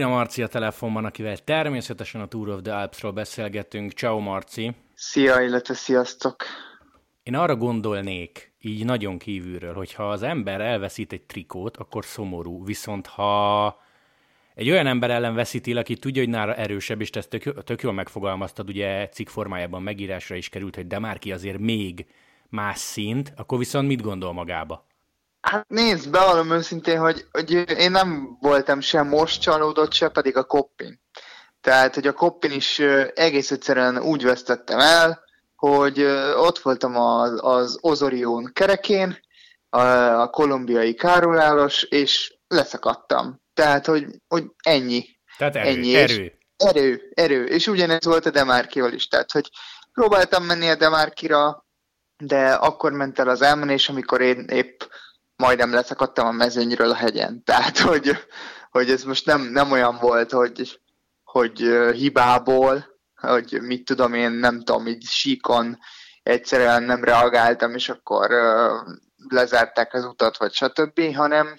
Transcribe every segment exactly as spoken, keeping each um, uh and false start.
Dina Marci a telefonban, akivel természetesen a Tour of the Alpsról beszélgetünk. Ciao Marci! Szia, illetve sziasztok! Én arra gondolnék, így nagyon kívülről, hogy ha az ember elveszít egy trikót, akkor szomorú, viszont ha egy olyan ember ellen veszíti, aki tudja, hogy nála erősebb, és te ezt tök, tök jól megfogalmaztad, ugye cikk formájában megírásra is került, hogy de már ki azért még más szint, akkor viszont mit gondol magába? Hát nézd, bevallom őszintén, hogy, hogy én nem voltam sem most csalódott, sem pedig a koppin. Tehát, hogy a koppin is egész egyszerűen úgy vesztettem el, hogy ott voltam az, az Ozorión kerekén, a, a kolumbiai károláros, és leszakadtam. Tehát, hogy, hogy ennyi. Tehát erő, ennyi, erő. Erő, erő. És ugyanez volt a Demarkival is. Tehát, hogy próbáltam menni a Demarkira, de akkor ment el az elmenés, amikor én épp majdnem leszakadtam a mezőnyről a hegyen. Tehát, hogy, hogy ez most nem, nem olyan volt, hogy, hogy hibából, hogy mit tudom én, nem tudom, így síkon egyszerűen nem reagáltam, és akkor lezárták az utat, vagy stb., hanem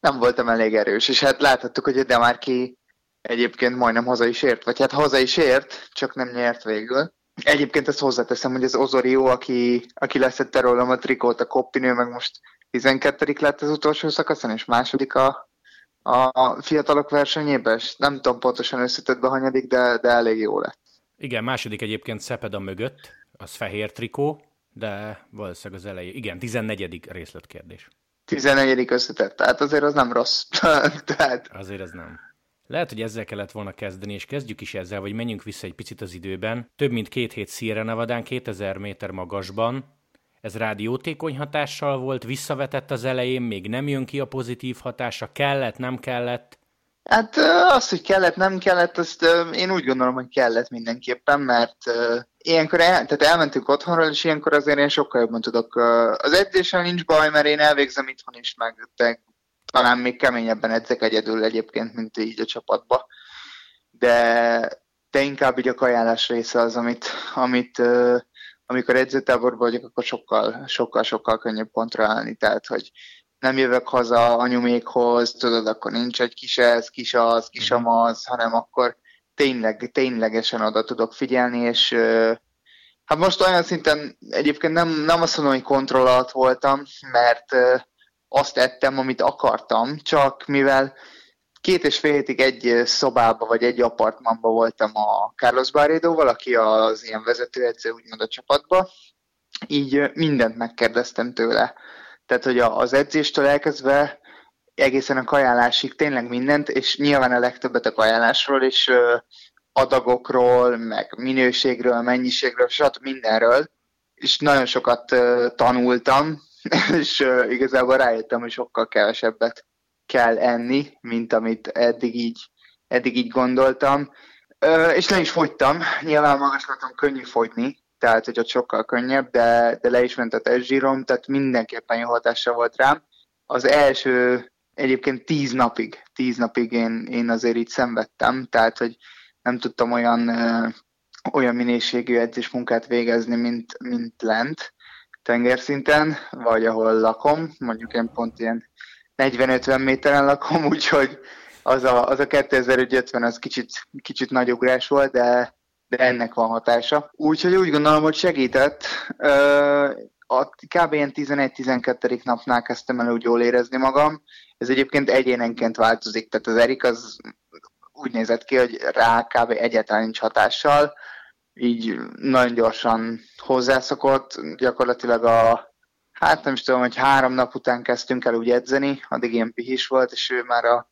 nem voltam elég erős. És hát láthattuk, hogy a Demarki egyébként majdnem haza is ért, vagy hát haza is ért, csak nem nyert végül. Egyébként ezt hozzáteszem, hogy az Osorio, aki, aki leszette rólam a trikót, a koppinő, meg most tizenkettedik lett az utolsó szakaszon, és második a, a fiatalok versenyében, és nem tudom pontosan összetett be hanyadik, de, de elég jó lett. Igen, második egyébként Szepeda mögött, az fehér trikó, de valószínűleg az elején. Igen, tizennegyedik részletkérdés. tizennegyedik összetett, tehát azért az nem rossz. Tehát... Azért ez nem. Lehet, hogy ezzel kellett volna kezdeni, és kezdjük is ezzel, vagy menjünk vissza egy picit az időben. Több mint két hét Sierra Nevadán, kétezer méter magasban. Ez rádiótékony hatással volt, visszavetett az elején, még nem jön ki a pozitív hatása, kellett, nem kellett? Hát az, hogy kellett, nem kellett, azt én úgy gondolom, hogy kellett mindenképpen, mert ilyenkor el, tehát elmentünk otthonról, és ilyenkor azért én sokkal jobban tudok. Az edzéssel nincs baj, mert én elvégzem itthon is, meg talán még keményebben edzek egyedül egyébként, mint így a csapatba. De, de inkább így a kajálás része az, amit... amit amikor edzőtáborban vagyok, akkor sokkal, sokkal, sokkal könnyebb kontrollálni. Tehát, hogy nem jövök haza anyumékhoz, tudod, akkor nincs egy kis ez, kis az, kis amaz, hanem akkor tényleg, ténylegesen oda tudok figyelni, és hát most olyan szinten egyébként nem, nem azt mondom, hogy kontroll alatt voltam, mert azt ettem, amit akartam, csak mivel Két és fél hétig egy szobában, vagy egy apartmanban voltam a Carlos Barredóval, aki az ilyen vezetőedző, úgymond a csapatban, így mindent megkérdeztem tőle. Tehát, hogy az edzéstől elkezdve egészen a kajálásig tényleg mindent, és nyilván a legtöbbet a kajálásról, és adagokról, meg minőségről, mennyiségről, stb. Mindenről, és nagyon sokat tanultam, és igazából rájöttem, hogy sokkal kevesebbet kell enni, mint amit eddig így, eddig így gondoltam. Ö, és le is fogytam. Nyilván magaslaton könnyű fogyni, tehát hogy ott sokkal könnyebb, de, de le is ment a testzsírom, tehát mindenképpen jó hatása volt rám. Az első egyébként tíz napig, tíz napig én, én azért így szenvedtem, tehát hogy nem tudtam olyan, ö, olyan minőségű edzésmunkát végezni, mint, mint lent, tengerszinten, vagy ahol lakom, mondjuk én pont ilyen negyven-ötven méteren lakom, úgyhogy az a, az a kétezer-ötven az kicsit, kicsit nagy ugrás volt, de, de ennek van hatása. Úgyhogy úgy gondolom, hogy segített. A kb. Ilyen tizenegy-tizenkettedik napnál kezdtem el úgy jól érezni magam. Ez egyébként egyénenként változik, tehát az Erik az úgy nézett ki, hogy rá kb. Egyáltalán nincs hatással, így nagyon gyorsan hozzászokott, gyakorlatilag a Hát nem is tudom, hogy három nap után kezdtünk el úgy edzeni, addig ilyen pihis volt, és ő már a,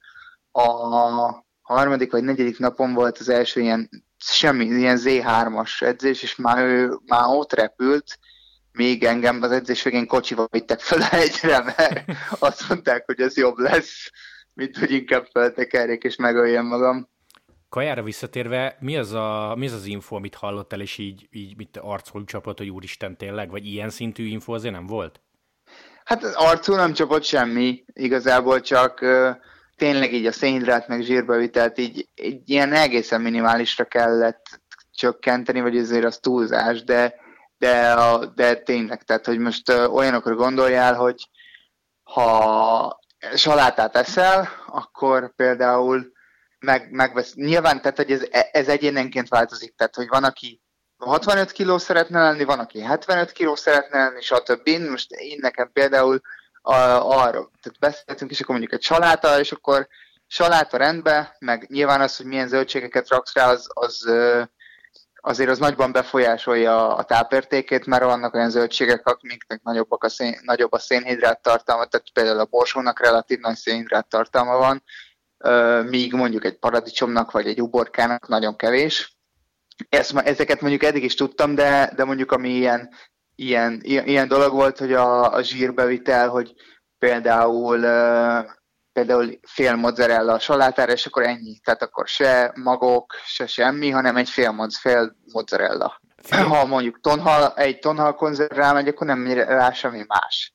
a harmadik vagy negyedik napon volt az első ilyen, semmi, ilyen zé hármas edzés, és már ő már ott repült, még engem az edzés végén kocsival vittek fel a hegyre, mert azt mondták, hogy ez jobb lesz, mint hogy inkább feltekerjék és megöljem magam. Kajára visszatérve, mi az, a, mi az az info, amit hallottál, és így, így mit arcul csapott, hogy úristen tényleg, vagy ilyen szintű info azért nem volt? Hát arcul nem csapott semmi, igazából csak uh, tényleg így a szénhidrát meg zsírbevitelt, így, így ilyen egészen minimálisra kellett csökkenteni, vagy azért az túlzás, de, de, a, de tényleg, tehát hogy most uh, olyanokra gondoljál, hogy ha salátát eszel, akkor például meg, megvesz. Nyilván, tehát, hogy ez, ez egyénenként változik, tehát, hogy van, aki hatvanöt kiló szeretne lenni, van, aki hetvenöt kiló szeretne lenni, stb. Most én nekem például a, arra, tehát beszéltünk, és akkor mondjuk egy saláta, és akkor saláta rendben, meg nyilván az, hogy milyen zöldségeket raksz rá, az, az azért az nagyban befolyásolja a tápértékét, mert vannak olyan zöldségek, amiknek nagyobbak a szén, nagyobb a szénhidrát tartalma, tehát például a borsónak relatív nagy szénhidrát tartalma van, míg mondjuk egy paradicsomnak vagy egy uborkának nagyon kevés. Ezt, ezeket mondjuk eddig is tudtam, de, de mondjuk ami ilyen, ilyen, ilyen dolog volt, hogy a, a zsírbevitel, hogy például, például fél mozzarella a salátára, és akkor ennyi. Tehát akkor se magok, se semmi, hanem egy fél, moz, fél mozzarella. Fél. Ha mondjuk tonhal, egy tonhal konzerv rámegy, akkor nem rá semmi más.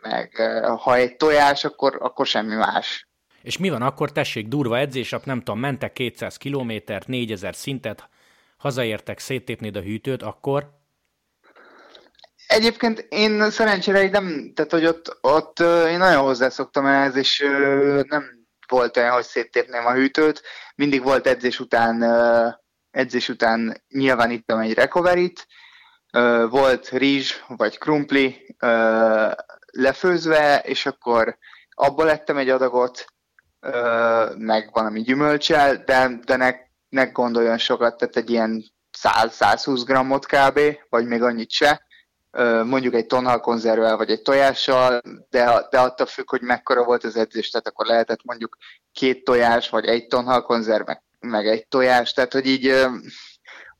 Meg ha egy tojás, akkor, akkor semmi más. És mi van akkor? Tessék, durva edzésap, nem tudom, mentek kétszáz kilométert, négyezer szintet, hazaértek széttépnéd a hűtőt, akkor? Egyébként én szerencsére így nem, tehát hogy ott, ott én nagyon hozzászoktam ehhez, és nem volt olyan, hogy széttépném a hűtőt. Mindig volt edzés után, edzés után nyilván ittam egy recovery-t, volt rizs vagy krumpli lefőzve, és akkor abból ettem egy adagot, meg valami gyümölcsel, de, de ne, ne gondoljon sokat, tehát egy ilyen száz-százhúsz grammot kb, vagy még annyit se, mondjuk egy tonhal konzervvel, vagy egy tojással, de, de attól függ, hogy mekkora volt az edzés, tehát akkor lehetett mondjuk két tojás, vagy egy tonhal konzerv, meg, meg egy tojás, tehát hogy így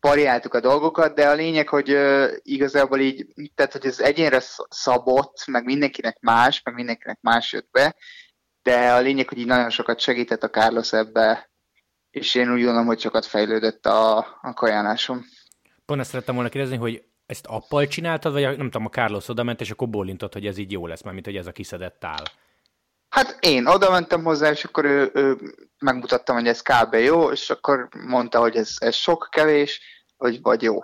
variáltuk a dolgokat, de a lényeg, hogy igazából így, tehát hogy ez egyénre szabott, meg mindenkinek más, meg mindenkinek más jött be, de a lényeg, hogy így nagyon sokat segített a Carlos ebbe, és én úgy gondolom, hogy sokat fejlődött a, a kajánásom. Pont ezt szerettem volna kérdezni, hogy ezt appal csináltad, vagy nem tudom, a Carlos odament, és akkor bólintott, hogy ez így jó lesz, mármint, hogy ez a kiszedett tál. Hát én odamentem hozzá, és akkor ő, ő megmutattam, hogy ez kb. Jó, és akkor mondta, hogy ez, ez sok, kevés, vagy, vagy jó.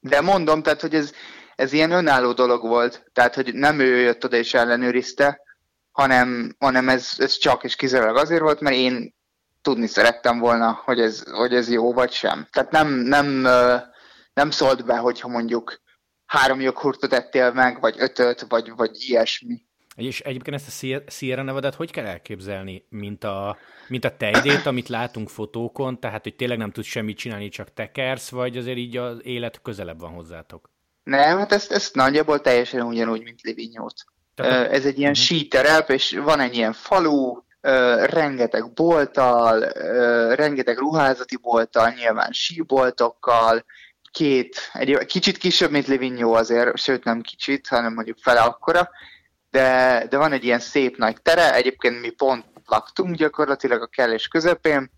De mondom, tehát, hogy ez, ez ilyen önálló dolog volt, tehát, hogy nem ő jött oda és ellenőrizte, hanem, hanem ez, ez csak és kizárólag azért volt, mert én tudni szerettem volna, hogy ez, hogy ez jó vagy sem. Tehát nem, nem, nem szólt be, hogyha mondjuk három joghurtot ettél meg, vagy ötöt, vagy, vagy ilyesmi. És egyébként ezt a Sierra Nevadát hogy kell elképzelni, mint a, mint a tejdét, amit látunk fotókon, tehát hogy tényleg nem tudsz semmit csinálni, csak tekersz, vagy azért így az élet közelebb van hozzátok? Nem, hát ezt, ezt nagyjából teljesen ugyanúgy, mint Livinyót. Tehát, ez egy ilyen uh-huh. síterep, és van egy ilyen falu, Uh, rengeteg bolttal, uh, rengeteg ruházati bolttal, nyilván síboltokkal, két, egy, kicsit kisebb, mint Livigno azért, sőt nem kicsit, hanem mondjuk fele akkora, de, de van egy ilyen szép nagy tere, egyébként mi pont laktunk gyakorlatilag a kellés közepén,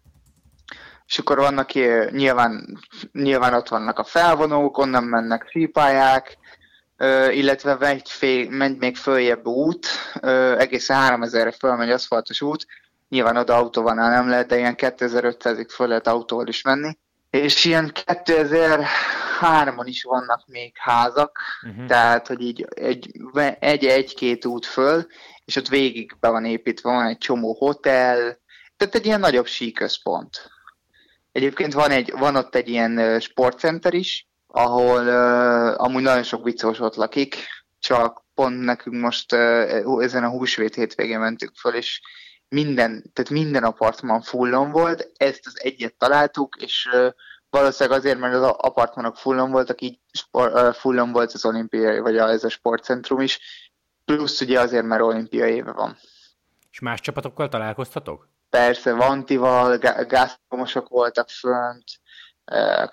és akkor vannak nyilván, nyilván ott vannak a felvonók, onnan mennek sípályák, Uh, illetve megy, fél, megy még följebb út, uh, egészen háromezerre fölmegy aszfaltos út, nyilván oda autóval nem lehet, de ilyen kétezer-ötszázig föl lehet autóval is menni, és ilyen kétezer-háromon is vannak még házak, uh-huh. tehát hogy így egy-egy-két út föl, és ott végig be van építve, van egy csomó hotel, tehát egy ilyen nagyobb síközpont. Egyébként van, egy, van ott egy ilyen sportcenter is, ahol uh, amúgy nagyon sok viccós ott lakik, csak pont nekünk most uh, ezen a húsvét hétvégén mentünk föl, és minden, tehát minden apartman fullon volt, ezt az egyet találtuk, és uh, valószínűleg azért, mert az apartmanok fullon voltak, így spor, uh, fullon volt az olimpiai, vagy a, ez a sportcentrum is, plusz ugye azért, mert olimpiai éve van. És más csapatokkal találkoztatok? Persze, Vantival, gá- gáztomosok voltak fönt,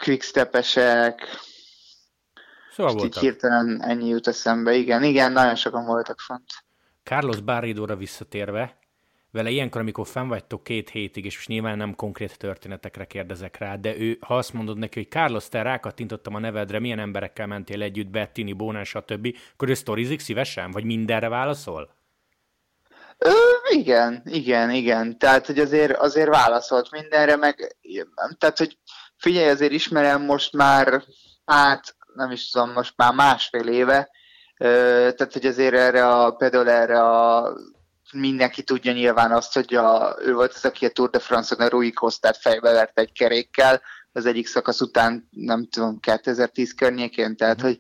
quickstepesek, szóval most voltak. Így hirtelen ennyi jut eszembe. Igen, igen, nagyon sokan voltak fent. Carlos Barridóra visszatérve, vele ilyenkor, amikor fenn vagytok két hétig, és most nyilván nem konkrét történetekre kérdezek rá, de ő, ha azt mondod neki, hogy Carlos, te rákattintottam a nevedre, milyen emberekkel mentél együtt, Bettini, Bónán, stb., akkor ő sztorizik szívesen? Vagy mindenre válaszol? Ö, igen, igen, igen. Tehát, hogy azért, azért válaszolt mindenre, meg tehát, hogy figyelj, azért ismerem most már, hát nem is tudom, most már másfél éve, tehát hogy azért erre a, például erre a mindenki tudja nyilván azt, hogy a, ő volt az, aki a Tour de France-on a Rui Costát fejbevert egy kerékkel, az egyik szakasz után, nem tudom, kétezer-tíz környékén, tehát hogy,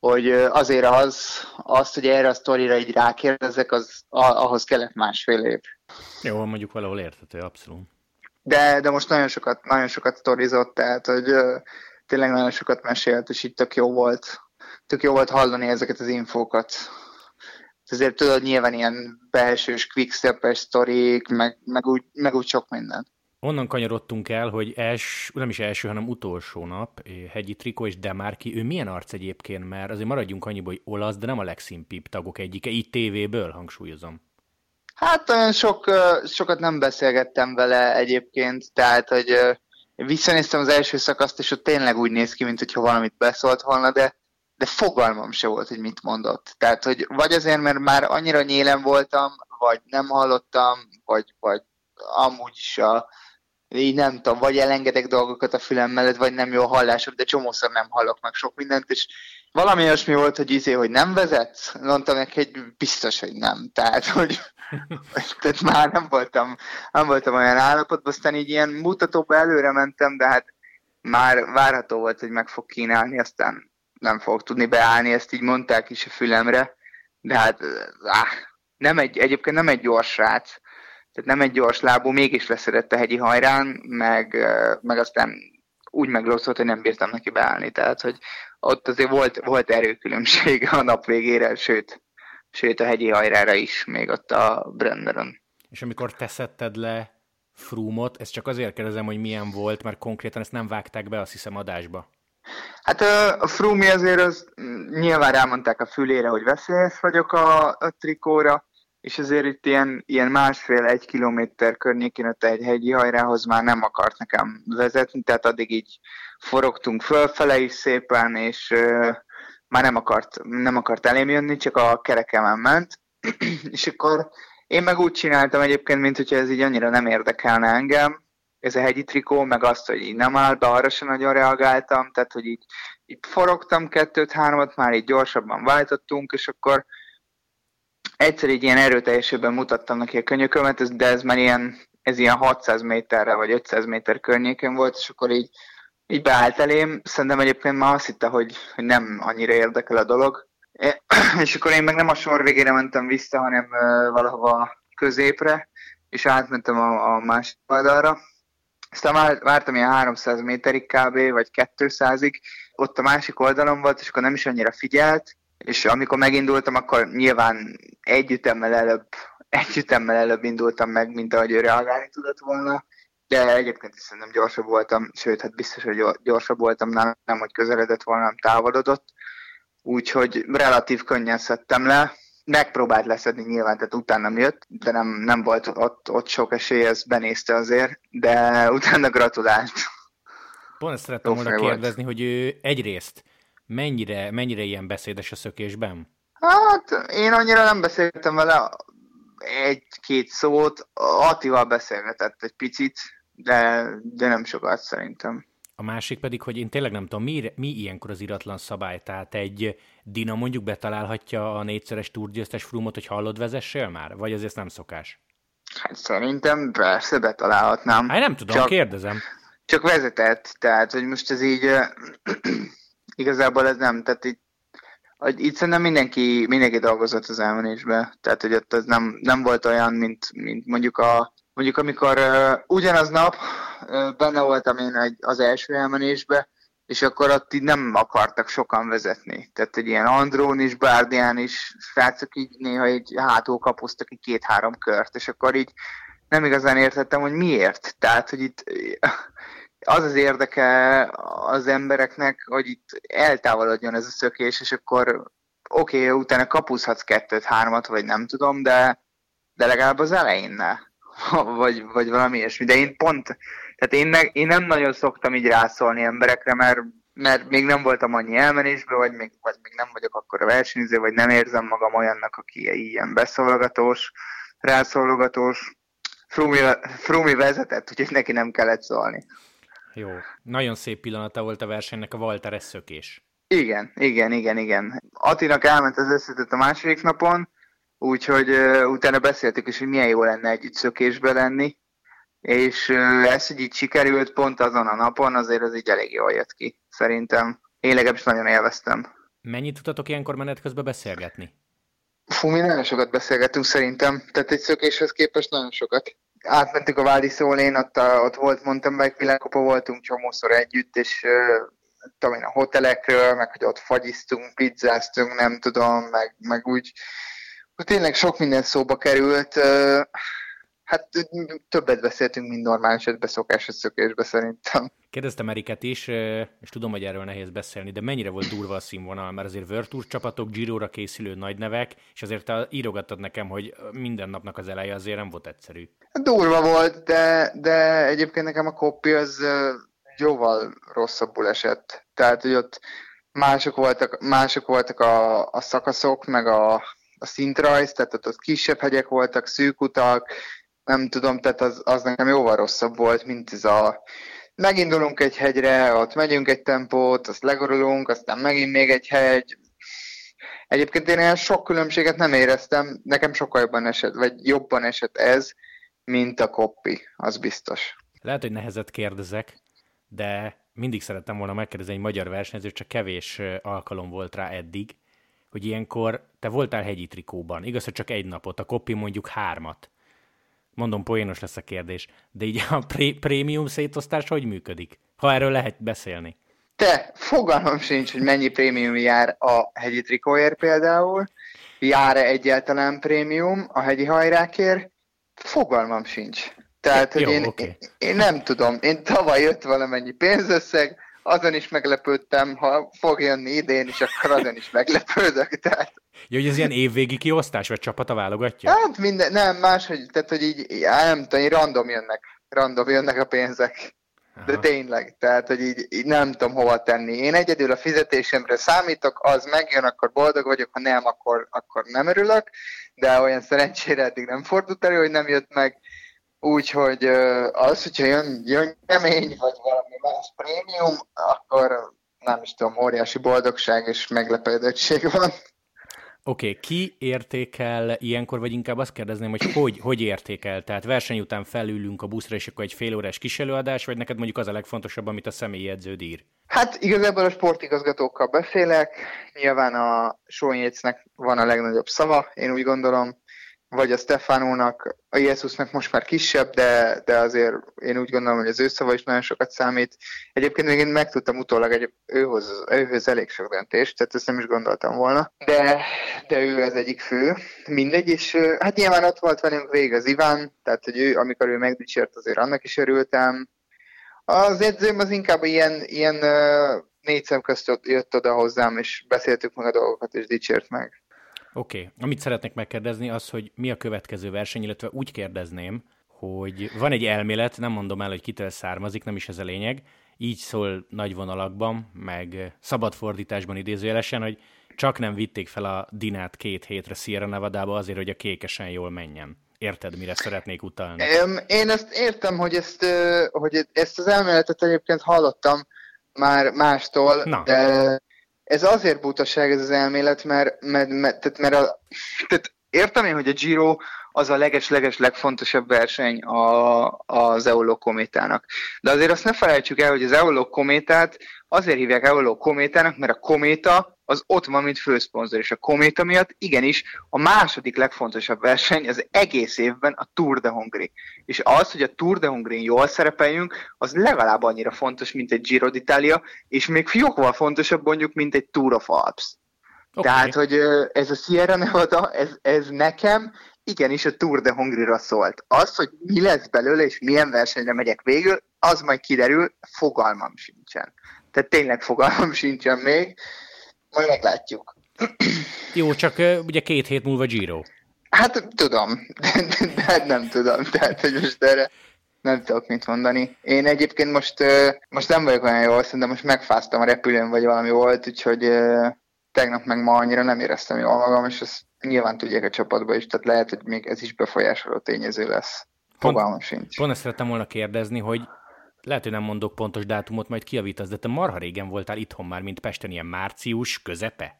hogy azért az, az, hogy erre a sztorira így rákérdezek, az, ahhoz kellett másfél év. Jó, mondjuk valahol érthető, abszolút. De, de most nagyon sokat, nagyon sokat sztorizott, tehát hogy tényleg nagyon sokat mesélt, és így tök jó volt, tök jó volt hallani ezeket az infókat. Ezért tudod, nyilván ilyen belsős, quick-step-es sztorik, meg, meg, úgy, meg úgy sok minden. Onnan kanyarodtunk el, hogy els, nem is első, hanem utolsó nap, Hegyi Trikó és Demarki, ő milyen arc egyébként, mert azért maradjunk annyiba, hogy olasz, de nem a legszínpibb tagok egyike, így tévéből hangsúlyozom. Hát olyan sok, sokat nem beszélgettem vele egyébként, tehát hogy visszanéztem az első szakaszt, és ott tényleg úgy néz ki, mint hogyha valamit beszólt volna, de de fogalmam se volt, hogy mit mondott. Tehát, hogy vagy azért, mert már annyira nyélen voltam, vagy nem hallottam, vagy, vagy amúgy is a, így nem tudom, vagy elengedek dolgokat a fülem mellett, vagy nem jó hallásom, de csomószor nem hallok meg sok mindent, és valami olyasmi volt, hogy izé, hogy nem vezetsz? Mondtam neki, hogy biztos, hogy nem. Tehát, hogy tehát már nem voltam, nem voltam olyan állapotban, aztán így ilyen mutatóba előre mentem, de hát már várható volt, hogy meg fog kínálni, aztán nem fogok tudni beállni, ezt így mondták is a fülemre, de hát áh, nem egy, egyébként nem egy gyors srác, tehát nem egy gyors lábú, mégis leszerett a hegyi hajrán, meg, meg aztán úgy megrosszolt, hogy nem bírtam neki beállni, tehát hogy ott azért volt, volt erőkülönbség a nap végére, sőt, sőt a hegyi hajrára is, még ott a Brenneron. És amikor te szedted le Froome-ot, ezt csak azért kérdezem, hogy milyen volt, mert konkrétan ezt nem vágták be, azt hiszem, adásba. Hát a Froome azért az, nyilván rámondták a fülére, hogy veszélyes vagyok a, a Trikóra, és azért itt ilyen, ilyen másfél-egy kilométer környékén ott egy hegyi hajrához már nem akart nekem vezetni, tehát addig így forogtunk fölfele is szépen, és uh, már nem akart, nem akart elém jönni, csak a kerekemen ment, és akkor én meg úgy csináltam egyébként, mint hogyha ez így annyira nem érdekelne engem, ez a hegyi Trikó, meg azt, hogy így nem áll be, arra sem nagyon reagáltam, tehát, hogy így, így forogtam kettőt, háromat, már így gyorsabban váltottunk, és akkor egyszer így ilyen erőteljesebben mutattam neki a könyökömet, de ez már ilyen, ez ilyen hatszáz méterre, vagy ötszáz méter környéken volt, és akkor így, így beállt elém, szerintem egyébként már azt hitte, hogy, hogy nem annyira érdekel a dolog, és akkor én meg nem a sor végére mentem vissza, hanem valahova középre, és átmentem a, a másik oldalra. Aztán vártam ilyen háromszáz méterig kb, vagy kétszázig, ott a másik oldalon volt, és akkor nem is annyira figyelt, és amikor megindultam, akkor nyilván egy ütemmel előbb, egy ütemmel előbb indultam meg, mint ahogy ő reagálni tudott volna, de egyébként is szerintem gyorsabb voltam, sőt, hát biztos, hogy gyorsabb voltam, nem, hogy közeledett volna, nem távolodott, úgyhogy relatív könnyen szedtem le. Megpróbált leszedni nyilván, tehát utána jött, de nem, nem volt ott, ott sok esély, ezt benézte azért, de utána gratulált. Pont ezt szerettem volna kérdezni, hogy ő egyrészt mennyire, mennyire ilyen beszédes a szökésben? Hát én annyira nem beszéltem vele egy-két szót, Attival beszélgetett egy picit, de, de nem sokat szerintem. A másik pedig, hogy én tényleg nem tudom, mi, mi ilyenkor az iratlan szabály? Tehát egy Dina mondjuk betalálhatja a négyszeres túrgyőztes Froome-ot, hogy hallod, vezessél már? Vagy azért nem szokás? Hát szerintem persze betalálhatnám. Hát nem tudom, csak, kérdezem. Csak vezetett, tehát hogy most ez így igazából ez nem, tehát így, itt szerintem mindenki, mindenki dolgozott az elmenésbe, tehát hogy ott az nem, nem volt olyan, mint, mint mondjuk a Mondjuk amikor uh, ugyanaz nap uh, benne voltam én egy, az első elmenésbe, és akkor ott így nem akartak sokan vezetni. Tehát egy ilyen Andrón is, Bárdián is, srácok így néha így hátul kapoztak így két-három kört, és akkor így nem igazán értettem, hogy miért. Tehát, hogy itt az az érdeke az embereknek, hogy itt eltávolodjon ez a szökés, és akkor oké, okay, utána kapuzhatsz kettőt, hármat, vagy nem tudom, de, de legalább az elején ne. Vagy, vagy valami ilyesmi, de én pont, tehát én, ne, én nem nagyon szoktam így rászólni emberekre, mert, mert még nem voltam annyi elmenésben, vagy még, vagy még nem vagyok akkor a versenyző, vagy nem érzem magam olyannak, aki ilyen beszólogatós, rászólogatós. Froome vezetett, úgyhogy neki nem kellett szólni. Jó, nagyon szép pillanata volt a versenynek a Valteres szökés. Igen, igen, igen, igen. Attinak elment az összetett a második napon, Úgyhogy uh, utána beszéltük is, hogy milyen jó lenne együtt szökésbe lenni, és uh, ez, hogy így sikerült pont azon a napon, azért az így elég jól jött ki, szerintem. Én legalábbis nagyon élveztem. Mennyit tudtatok ilyenkor menet közben beszélgetni? Fú, mi nagyon sokat beszélgetünk szerintem, tehát egy szökéshez képest nagyon sokat. Átmentük a Vádi Szólén, ott, a, ott volt mountain bike világkupa, voltunk csomószor együtt, és uh, tudom én, a hotelekről, meg hogy ott fagyiztunk, pizzáztunk, nem tudom, meg, meg úgy. Tényleg sok minden szóba került, hát többet beszéltünk, mint normális esetben, szokásos szökésben szerintem. Kérdeztem Eriket is, és tudom, hogy erről nehéz beszélni, de mennyire volt durva a színvonal, mert azért World Tour csapatok, Giro-ra készülő nagy nevek, és azért te írogattad nekem, hogy minden napnak az eleje azért nem volt egyszerű. Durva volt, de, de egyébként nekem a copy az jóval rosszabbul esett. Tehát, hogy ott mások voltak, mások voltak a, a szakaszok, meg a... a szintrajz, tehát ott, ott kisebb hegyek voltak, szűk utak, nem tudom, tehát az, az nekem jóval rosszabb volt, mint ez a megindulunk egy hegyre, ott megyünk egy tempót, azt legorulunk, aztán megint még egy hegy. Egyébként én ilyen sok különbséget nem éreztem, nekem sokkal jobban esett, vagy jobban esett ez, mint a copy, az biztos. Lehet, hogy nehezet kérdezek, de mindig szerettem volna megkérdezni egy magyar versenyzőt, csak kevés alkalom volt rá eddig, hogy ilyenkor te voltál hegyi trikóban, igaz, hogy csak egy napot, a copy mondjuk hármat. Mondom, poénos lesz a kérdés, de így a pré- prémium szétosztás hogy működik? Ha erről lehet beszélni. Te, fogalmam sincs, hogy mennyi prémium jár a hegyi trikóért például, jár-e egyáltalán prémium a hegyi hajrákért, fogalmam sincs. Tehát, hogy jó, én, okay. én, én nem tudom, én tavaly jött valamennyi pénzösszeg, azon is meglepődtem, ha fog jönni idén is, akkor azon is meglepődök. Tehát... Jó, hogy ez ilyen évvégi kiosztás, vagy csapata válogatja? Hát minden, nem, máshogy, tehát hogy így, nem tudom, így random jönnek, random jönnek a pénzek. Aha. De tényleg, tehát hogy így, így nem tudom hova tenni. Én egyedül a fizetésemre számítok, az megjön, akkor boldog vagyok, ha nem, akkor, akkor nem örülök, de olyan szerencsére eddig nem fordult elő, hogy nem jött meg. Úgyhogy az, hogyha jön, jön kemény, vagy valami más prémium, akkor nem is tudom, óriási boldogság és meglepődöttség van. Oké, okay, ki értékel ilyenkor, vagy inkább azt kérdezném, hogy hogy, hogy értékel? Tehát verseny után felülünk a buszra, és akkor egy fél órás kiselőadás, vagy neked mondjuk az a legfontosabb, amit a személyi edződ ír? Hát igazából a sportigazgatókkal beszélek, nyilván a Sónyécnek van a legnagyobb szava, én úgy gondolom, vagy a Stefánónak, a Jézusnak most már kisebb, de, de azért én úgy gondolom, hogy az ő szava is nagyon sokat számít. Egyébként még én megtudtam utólag, hogy őhoz, őhöz elég sok döntést, tehát ezt nem is gondoltam volna. De, de ő az egyik fő, mindegy, és hát nyilván ott volt velünk végig az Iván, tehát hogy ő, amikor ő megdicsért, azért annak is örültem. Az edzőm az inkább ilyen, ilyen négy szem közt jött oda hozzám, és beszéltük meg a dolgokat, és dicsért meg. Oké, okay. Amit szeretnék megkérdezni az, hogy mi a következő verseny, illetve úgy kérdezném, hogy van egy elmélet, nem mondom el, hogy kitől származik, nem is ez a lényeg, így szól nagy vonalakban, meg szabad fordításban idézőjelesen, hogy csak nem vitték fel a Dinát két hétre Sierra Nevadába azért, hogy a kékesen jól menjen. Érted, mire szeretnék utalni? Én ezt értem, hogy ezt, hogy ezt az elméletet egyébként hallottam már mástól, Na. de... Ez azért butaság ez az elmélet, mert, mert, mert, tehát, mert a, tehát értem én, hogy a Giro az a leges-leges legfontosabb verseny a, az EOLO kométának. De azért azt ne felejtsük el, hogy az EOLO kométát azért hívják EOLO kométának, mert a kométa az ott van, mint főszponzor, és a kométa miatt igenis a második legfontosabb verseny az egész évben a Tour de Hongrie. És az, hogy a Tour de Hongrie jól szerepeljünk, az legalább annyira fontos, mint egy Giro d'Italia, és még jóval fontosabb mondjuk, mint egy Tour of the Alps. Okay. Tehát, hogy ez a Sierra Nevada, ez, ez nekem igenis a Tour de Hongrie-ra szólt. Az, hogy mi lesz belőle, és milyen versenyre megyek végül, az majd kiderül, fogalmam sincsen. Tehát tényleg fogalmam sincsen még, majd meglátjuk. Jó, csak ugye két hét múlva Giro. Hát tudom, de, de, de nem tudom, tehát hogy most erre nem tudok mit mondani. Én egyébként most, most nem vagyok olyan jól, szerintem most megfáztam a repülőn, vagy valami volt, úgyhogy tegnap meg ma annyira nem éreztem jól magam, és ezt nyilván tudják a csapatba is, tehát lehet, hogy még ez is befolyásoló tényező lesz. Fogalmam sincs. Pont ezt szerettem volna kérdezni, hogy lehet, hogy nem mondok pontos dátumot, majd kijavítasz, de te marha régen voltál itthon már, mint Pesten, ilyen március közepe?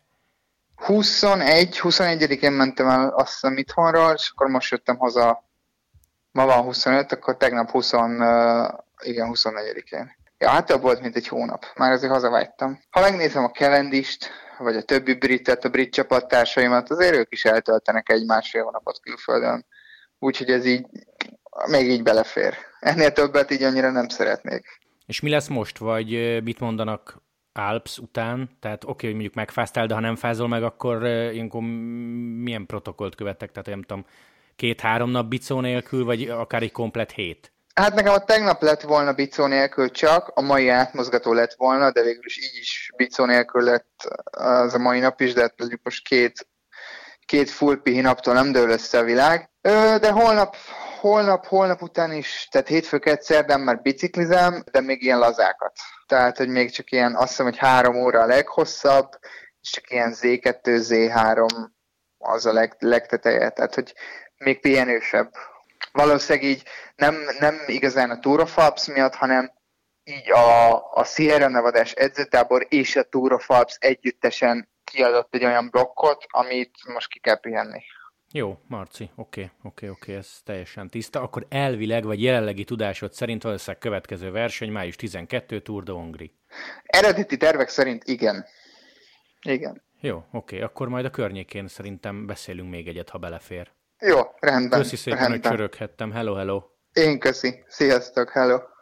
huszonegy, huszonegyedikén mentem el azt hiszem itthonról, és akkor most jöttem haza, ma van huszonöt, akkor tegnap huszon, igen, huszonnegyedikén. Ja, hát több volt, mint egy hónap. Már azért hazavágytam. Ha megnézem a Kelendist, vagy a többi britet, a brit csapattársaimat, azért ők is eltöltenek egy másfél hónapot külföldön. Úgyhogy ez így, még így belefér. Ennél többet így annyira nem szeretnék. És mi lesz most? Vagy mit mondanak Alps után? Tehát oké, okay, hogy mondjuk megfáztál, de ha nem fázol meg, akkor ilyenkor milyen protokollt követtek? Tehát nem tudom, két-három nap bicó nélkül, vagy akár egy komplet hét? Hát nekem a tegnap lett volna bicó nélkül csak, a mai átmozgató lett volna, de végül is így is bicó nélkül lett az a mai nap is, de hát most két, két full pihi naptól nem dől össze a világ. De holnap, holnap, holnap után is, tehát hétfőket szerdán már biciklizem, de még ilyen lazákat. Tehát, hogy még csak ilyen, azt hiszem, hogy három óra a leghosszabb, és csak ilyen zé kettő, zé három az a leg, legteteje, tehát, hogy még pihenősebb. Valószínűleg így nem, nem igazán a Tour of the Alps miatt, hanem így a, a Sierra Nevada-s edzőtábor és a Tour of the Alps együttesen kiadott egy olyan blokkot, amit most ki kell pihenni. Jó, Marci, oké, oké, oké, ez teljesen tiszta. Akkor elvileg, vagy jelenlegi tudásod szerint valószínűleg következő verseny, május tizenkettő, Tour de Hongrie. Eredeti tervek szerint igen. Igen. Jó, oké, akkor majd a környékén szerintem beszélünk még egyet, ha belefér. Jó, rendben. Köszi szépen, rendben. Hogy csöröghettem. Hello, hello. Én köszi. Sziasztok, hello.